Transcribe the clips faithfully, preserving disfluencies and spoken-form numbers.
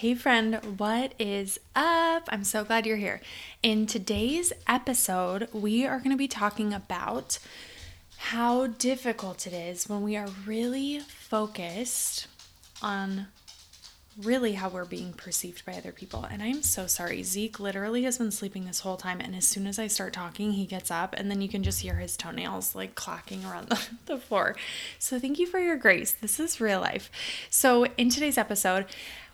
Hey friend, what is up? I'm so glad you're here. In today's episode, we are going to be talking about how difficult it is when we are really focused on really how we're being perceived by other people. And I'm so sorry. Zeke literally has been sleeping this whole time. And as soon as I start talking, he gets up and then you can just hear his toenails like clacking around the, the floor. So thank you for your grace. This is real life. So in today's episode,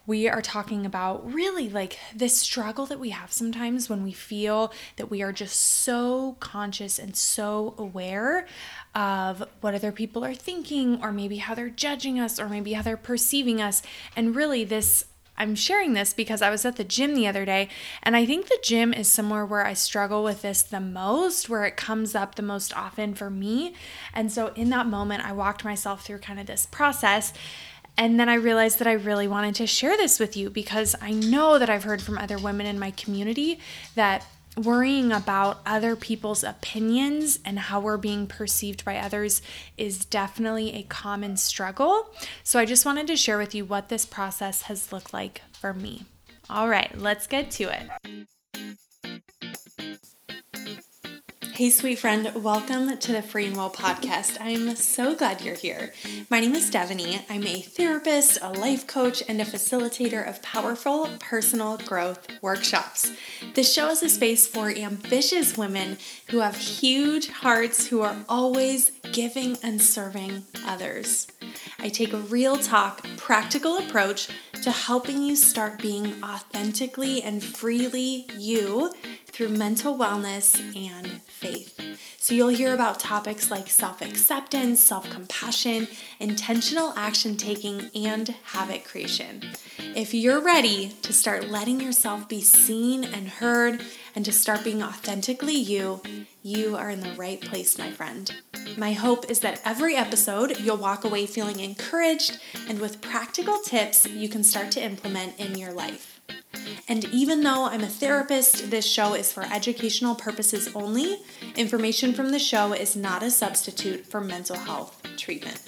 we are talking about really like this struggle that we have sometimes when we feel that we are just so conscious and so aware of what other people are thinking, or maybe how they're judging us, or maybe how they're perceiving us. And really this, I'm sharing this because I was at the gym the other day, and I think the gym is somewhere where I struggle with this the most, where it comes up the most often for me. And so in that moment, I walked myself through kind of this process. And then I realized that I really wanted to share this with you because I know that I've heard from other women in my community that worrying about other people's opinions and how we're being perceived by others is definitely a common struggle. So I just wanted to share with you what this process has looked like for me. All right, let's get to it. Hey, sweet friend. Welcome to the Free and Well Podcast. I'm so glad you're here. My name is Devoney. I'm a therapist, a life coach, and a facilitator of powerful personal growth workshops. This show is a space for ambitious women who have huge hearts, who are always giving and serving others. I take a real talk, practical approach to helping you start being authentically and freely you through mental wellness and faith. So you'll hear about topics like self-acceptance, self-compassion, intentional action taking, and habit creation. If you're ready to start letting yourself be seen and heard and to start being authentically you, you are in the right place, my friend. My hope is that every episode you'll walk away feeling encouraged and with practical tips you can start to implement in your life. And even though I'm a therapist, this show is for educational purposes only. Information from the show is not a substitute for mental health treatment.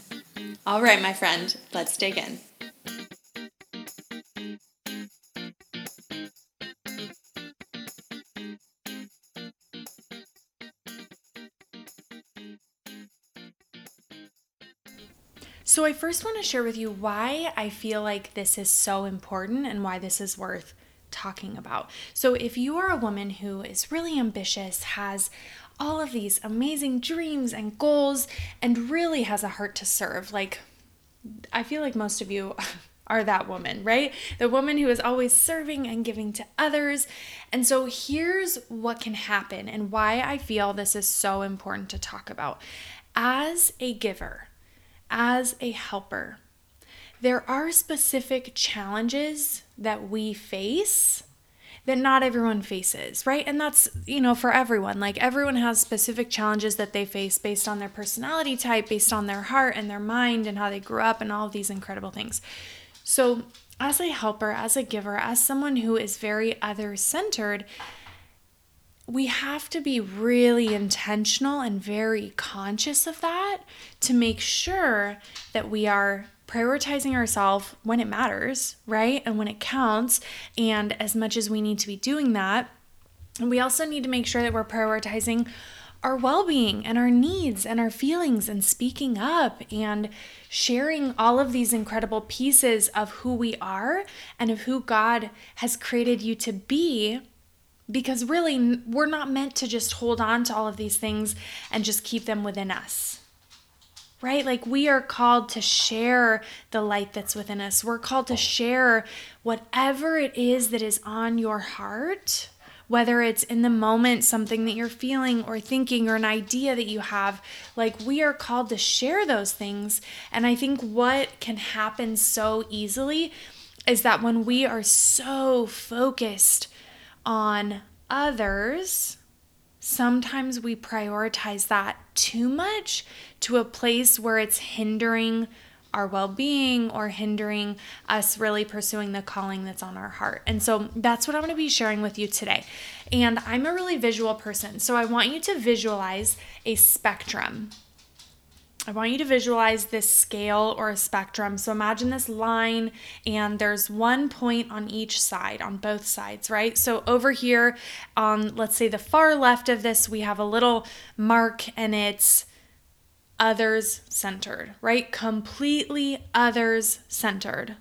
All right, my friend, let's dig in. So I first want to share with you why I feel like this is so important and why this is worth talking about. So if you are a woman who is really ambitious, has all of these amazing dreams and goals, and really has a heart to serve, like I feel like most of you are that woman, right? The woman who is always serving and giving to others. And so here's what can happen and why I feel this is so important to talk about. As a giver, as a helper, there are specific challenges that we face that not everyone faces, right? And that's, you know, for everyone. Like everyone has specific challenges that they face based on their personality type, based on their heart and their mind and how they grew up and all of these incredible things. So as a helper, as a giver, as someone who is very other-centered, we have to be really intentional and very conscious of that to make sure that we are prioritizing ourselves when it matters, right? And when it counts. And as much as we need to be doing that, we also need to make sure that we're prioritizing our well-being and our needs and our feelings and speaking up and sharing all of these incredible pieces of who we are and of who God has created you to be. Because really, we're not meant to just hold on to all of these things and just keep them within us, right? Like we are called to share the light that's within us. We're called to share whatever it is that is on your heart, whether it's in the moment, something that you're feeling or thinking or an idea that you have. Like we are called to share those things. And I think what can happen so easily is that when we are so focused on others, sometimes we prioritize that too much to a place where it's hindering our well-being or hindering us really pursuing the calling that's on our heart. And so that's what I'm going to be sharing with you today. And I'm a really visual person, so I want you to visualize a spectrum. I want you to visualize this scale or a spectrum. So imagine this line, and there's one point on each side, on both sides, right? So over here, um, let's say the far left of this, we have a little mark, and it's others centered, right? Completely others centered.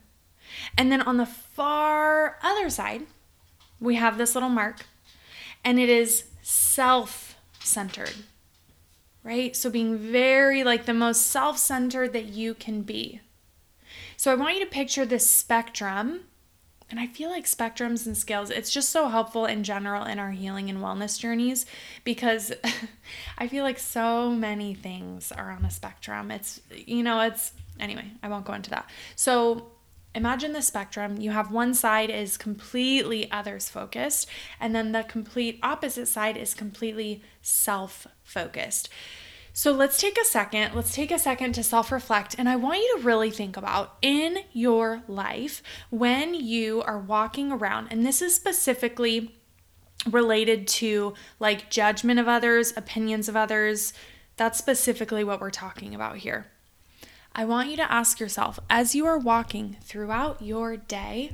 And then on the far other side, we have this little mark, and it is self-centered, right? So being very like the most self-centered that you can be. So I want you to picture this spectrum, and I feel like spectrums and scales, it's just so helpful in general in our healing and wellness journeys, because I feel like so many things are on a spectrum. It's, you know, it's, anyway, I won't go into that. So imagine the spectrum. You have one side is completely others focused, and then the complete opposite side is completely self-focused. So let's take a second. Let's take a second to self-reflect, and I want you to really think about in your life when you are walking around, and this is specifically related to like judgment of others, opinions of others. That's specifically what we're talking about here. I want you to ask yourself, as you are walking throughout your day,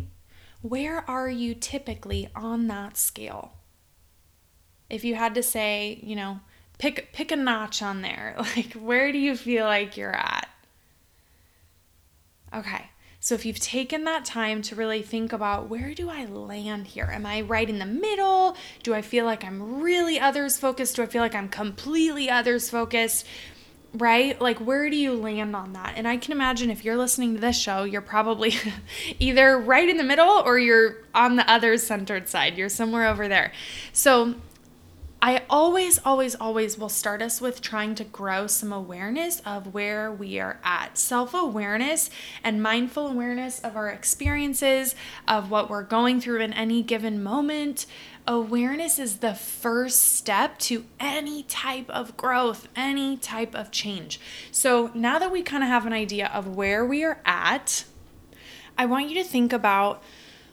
where are you typically on that scale? If you had to say, you know, pick pick a notch on there, like where do you feel like you're at? Okay, so if you've taken that time to really think about, where do I land here? Am I right in the middle? Do I feel like I'm really others focused? Do I feel like I'm completely others focused? Right? Like, where do you land on that? And I can imagine if you're listening to this show, you're probably either right in the middle or you're on the other centered side. You're somewhere over there. So I always, always, always will start us with trying to grow some awareness of where we are at. Self-awareness and mindful awareness of our experiences, of what we're going through in any given moment. Awareness is the first step to any type of growth, any type of change. So now that we kind of have an idea of where we are at, I want you to think about,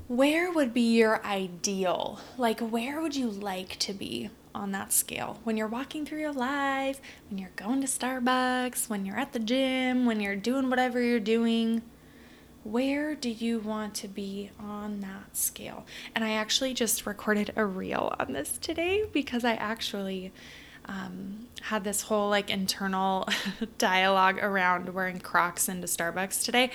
where would be your ideal? Like, where would you like to be on that scale? When you're walking through your life, when you're going to Starbucks, when you're at the gym, when you're doing whatever you're doing, where do you want to be on that scale? And I actually just recorded a reel on this today, because I actually um, had this whole like internal dialogue around wearing Crocs into Starbucks today,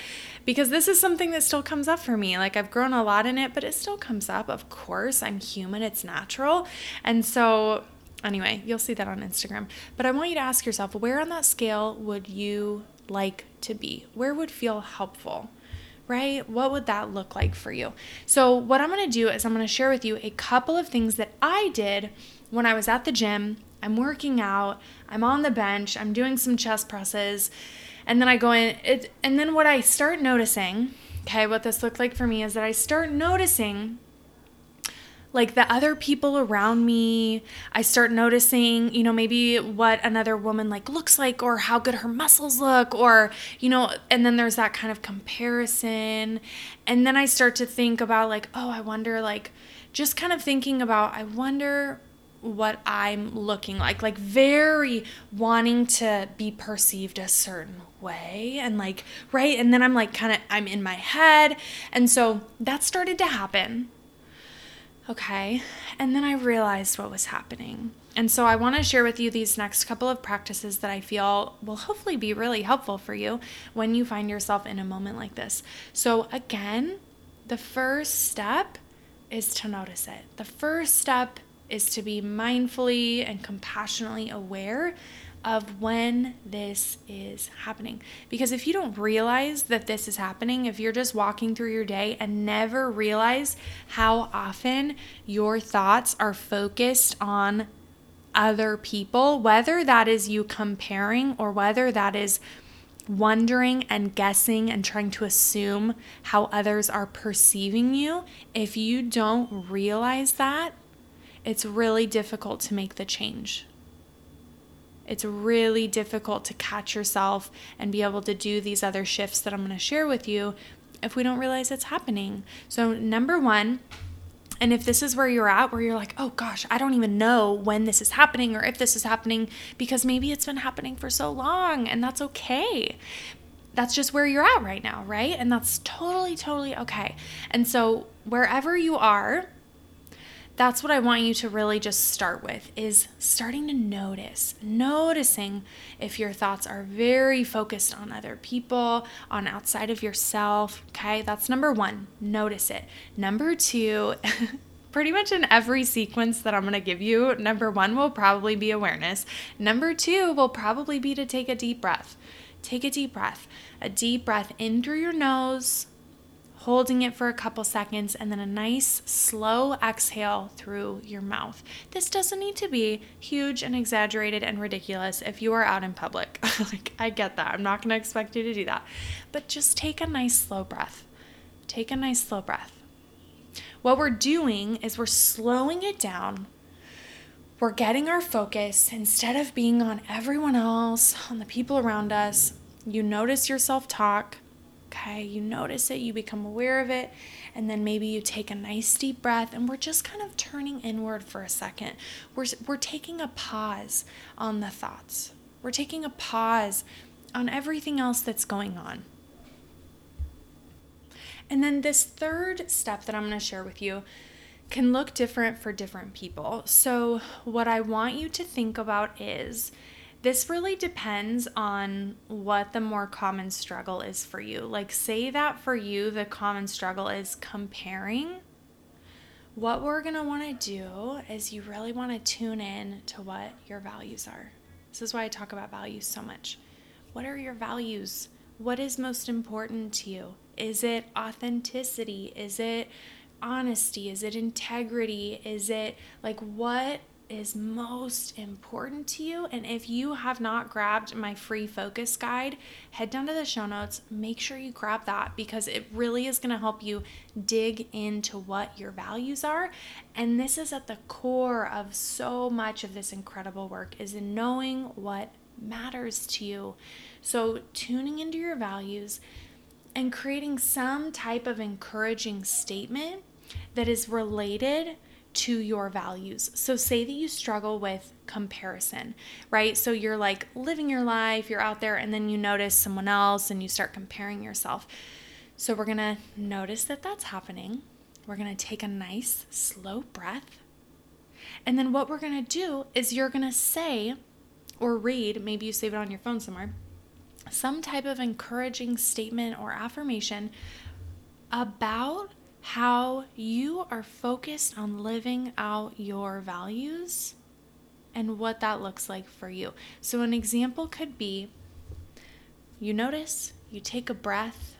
because this is something that still comes up for me. Like, I've grown a lot in it, but it still comes up. Of course, I'm human. It's natural. And so anyway, you'll see that on Instagram, but I want you to ask yourself, where on that scale would you like to be? Where would feel helpful? Right? What would that look like for you? So what I'm going to do is I'm going to share with you a couple of things that I did when I was at the gym. I'm working out, I'm on the bench, I'm doing some chest presses, and then I go in, it, and then what I start noticing, okay, what this looked like for me is that I start noticing like the other people around me. I start noticing, you know, maybe what another woman like looks like, or how good her muscles look, or, you know, and then there's that kind of comparison. And then I start to think about like, oh, I wonder, like just kind of thinking about, I wonder what I'm looking like, like very wanting to be perceived a certain way, and like, right. And then I'm like, kind of, I'm in my head. And so that started to happen. Okay. And then I realized what was happening. And so I want to share with you these next couple of practices that I feel will hopefully be really helpful for you when you find yourself in a moment like this. So again, the first step is to notice it. The first step is to be mindfully and compassionately aware of when this is happening. Because if you don't realize that this is happening, if you're just walking through your day and never realize how often your thoughts are focused on other people, whether that is you comparing or whether that is wondering and guessing and trying to assume how others are perceiving you, if you don't realize that, it's really difficult to make the change. It's really difficult to catch yourself and be able to do these other shifts that I'm going to share with you if we don't realize it's happening. So number one And if this is where you're at, where you're like, oh gosh, I don't even know when this is happening or if this is happening, because maybe it's been happening for so long, and that's okay. That's just where you're at right now, right? And that's totally, totally okay. And so wherever you are, that's what I want you to really just start with, is starting to notice, noticing if your thoughts are very focused on other people, on outside of yourself, okay? That's number one, notice it. Number two, pretty much in every sequence that I'm going to give you, number one will probably be awareness. Number two will probably be to take a deep breath. Take a deep breath, a deep breath in through your nose, holding it for a couple seconds, and then a nice slow exhale through your mouth. This doesn't need to be huge and exaggerated and ridiculous if you are out in public. Like, I get that. I'm not going to expect you to do that. But just take a nice slow breath. Take a nice slow breath. What we're doing is we're slowing it down. We're getting our focus. Instead of being on everyone else, on the people around us, you notice yourself talk. Okay, you notice it, you become aware of it, and then maybe you take a nice deep breath, and we're just kind of turning inward for a second. We're, we're taking a pause on the thoughts. We're taking a pause on everything else that's going on. And then this third step that I'm going to share with you can look different for different people. So what I want you to think about is, this really depends on what the more common struggle is for you. Like, say that for you, the common struggle is comparing. What we're going to want to do is you really want to tune in to what your values are. This is why I talk about values so much. What are your values? What is most important to you? Is it authenticity? Is it honesty? Is it integrity? Is it like what is most important to you? And if you have not grabbed my free focus guide, head down to the show notes, make sure you grab that, because it really is going to help you dig into what your values are. And this is at the core of so much of this incredible work, is in knowing what matters to you. So tuning into your values and creating some type of encouraging statement that is related to your values. So say that you struggle with comparison, right? So you're like living your life, you're out there, and then you notice someone else and you start comparing yourself. So we're going to notice that that's happening. We're going to take a nice slow breath. And then what we're going to do is you're going to say or read, maybe you save it on your phone somewhere, some type of encouraging statement or affirmation about how you are focused on living out your values and what that looks like for you. So an example could be, you notice, you take a breath,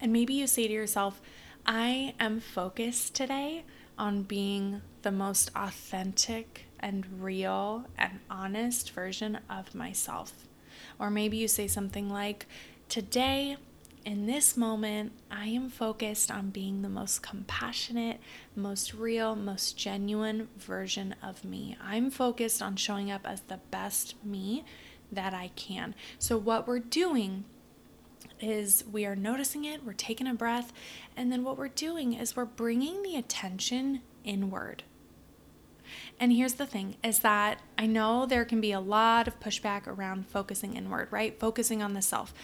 and maybe you say to yourself, I am focused today on being the most authentic and real and honest version of myself. Or maybe you say something like, today, in this moment, I am focused on being the most compassionate, most real, most genuine version of me. I'm focused on showing up as the best me that I can. So what we're doing is we are noticing it, we're taking a breath, and then what we're doing is we're bringing the attention inward. And here's the thing, is that I know there can be a lot of pushback around focusing inward, right? Focusing on the self.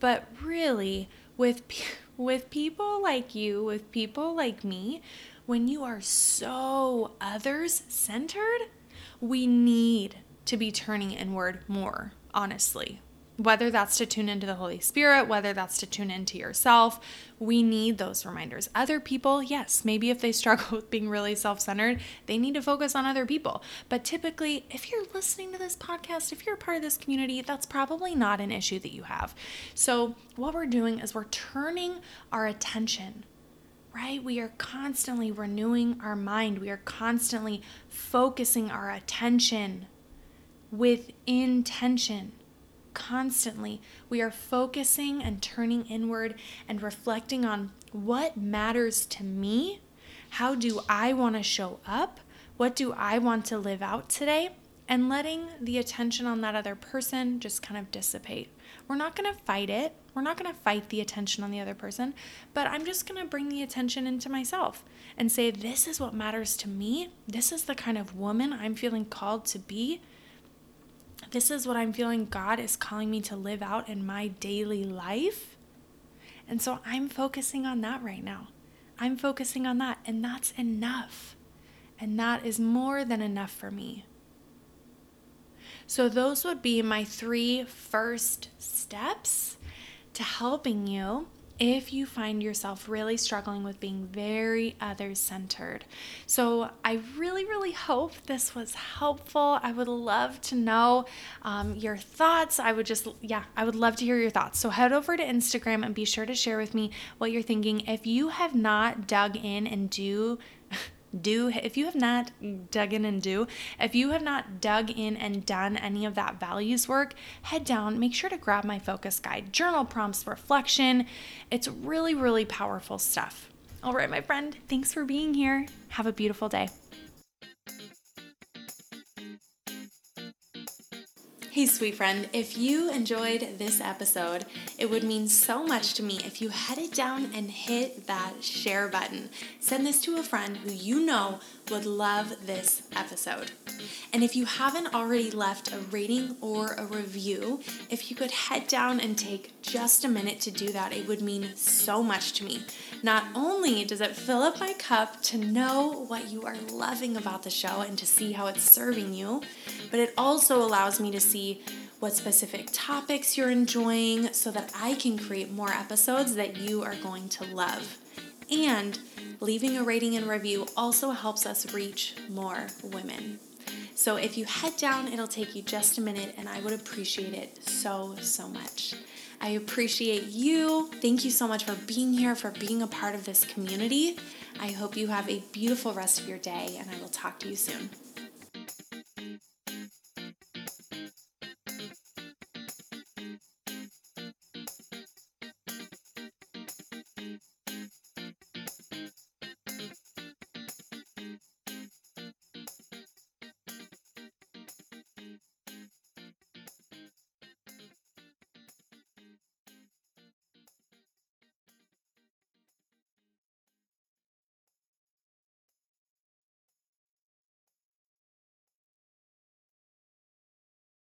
But really, with with people like you, with people like me, when you are so others-centered, we need to be turning inward more, honestly. Whether that's to tune into the Holy Spirit, whether that's to tune into yourself, we need those reminders. Other people, yes, maybe if they struggle with being really self-centered, they need to focus on other people. But typically, if you're listening to this podcast, if you're a part of this community, that's probably not an issue that you have. So what we're doing is we're turning our attention, right? We are constantly renewing our mind. We are constantly focusing our attention with intention. Constantly, we are focusing and turning inward and reflecting on what matters to me. How do I want to show up? What do I want to live out today? And letting the attention on that other person just kind of dissipate. We're not going to fight it. We're not going to fight the attention on the other person, but I'm just going to bring the attention into myself and say, this is what matters to me. This is the kind of woman I'm feeling called to be. This is what I'm feeling God is calling me to live out in my daily life. And so I'm focusing on that right now. I'm focusing on that, and that's enough. And that is more than enough for me. So those would be my three first steps to helping you if you find yourself really struggling with being very other-centered. So I really, really hope this was helpful. I would love to know um, your thoughts. I would just, yeah, I would love to hear your thoughts. So head over to Instagram and be sure to share with me what you're thinking. If you have not dug in and do... do if you have not dug in and do if you have not dug in and done any of that values work, head down, make sure to grab my focus guide, journal prompts, reflection. It's really, really powerful stuff. All right, my friend, thanks for being here. Have a beautiful day. Hey, sweet friend, if you enjoyed this episode, it would mean so much to me if you headed down and hit that share button. Send this to a friend who you know would love this episode. And if you haven't already left a rating or a review, if you could head down and take just a minute to do that, it would mean so much to me. Not only does it fill up my cup to know what you are loving about the show and to see how it's serving you, but it also allows me to see what specific topics you're enjoying so that I can create more episodes that you are going to love. And leaving a rating and review also helps us reach more women. So if you head down, it'll take you just a minute, and I would appreciate it so, so much. I appreciate you. Thank you so much for being here, for being a part of this community. I hope you have a beautiful rest of your day, and I will talk to you soon.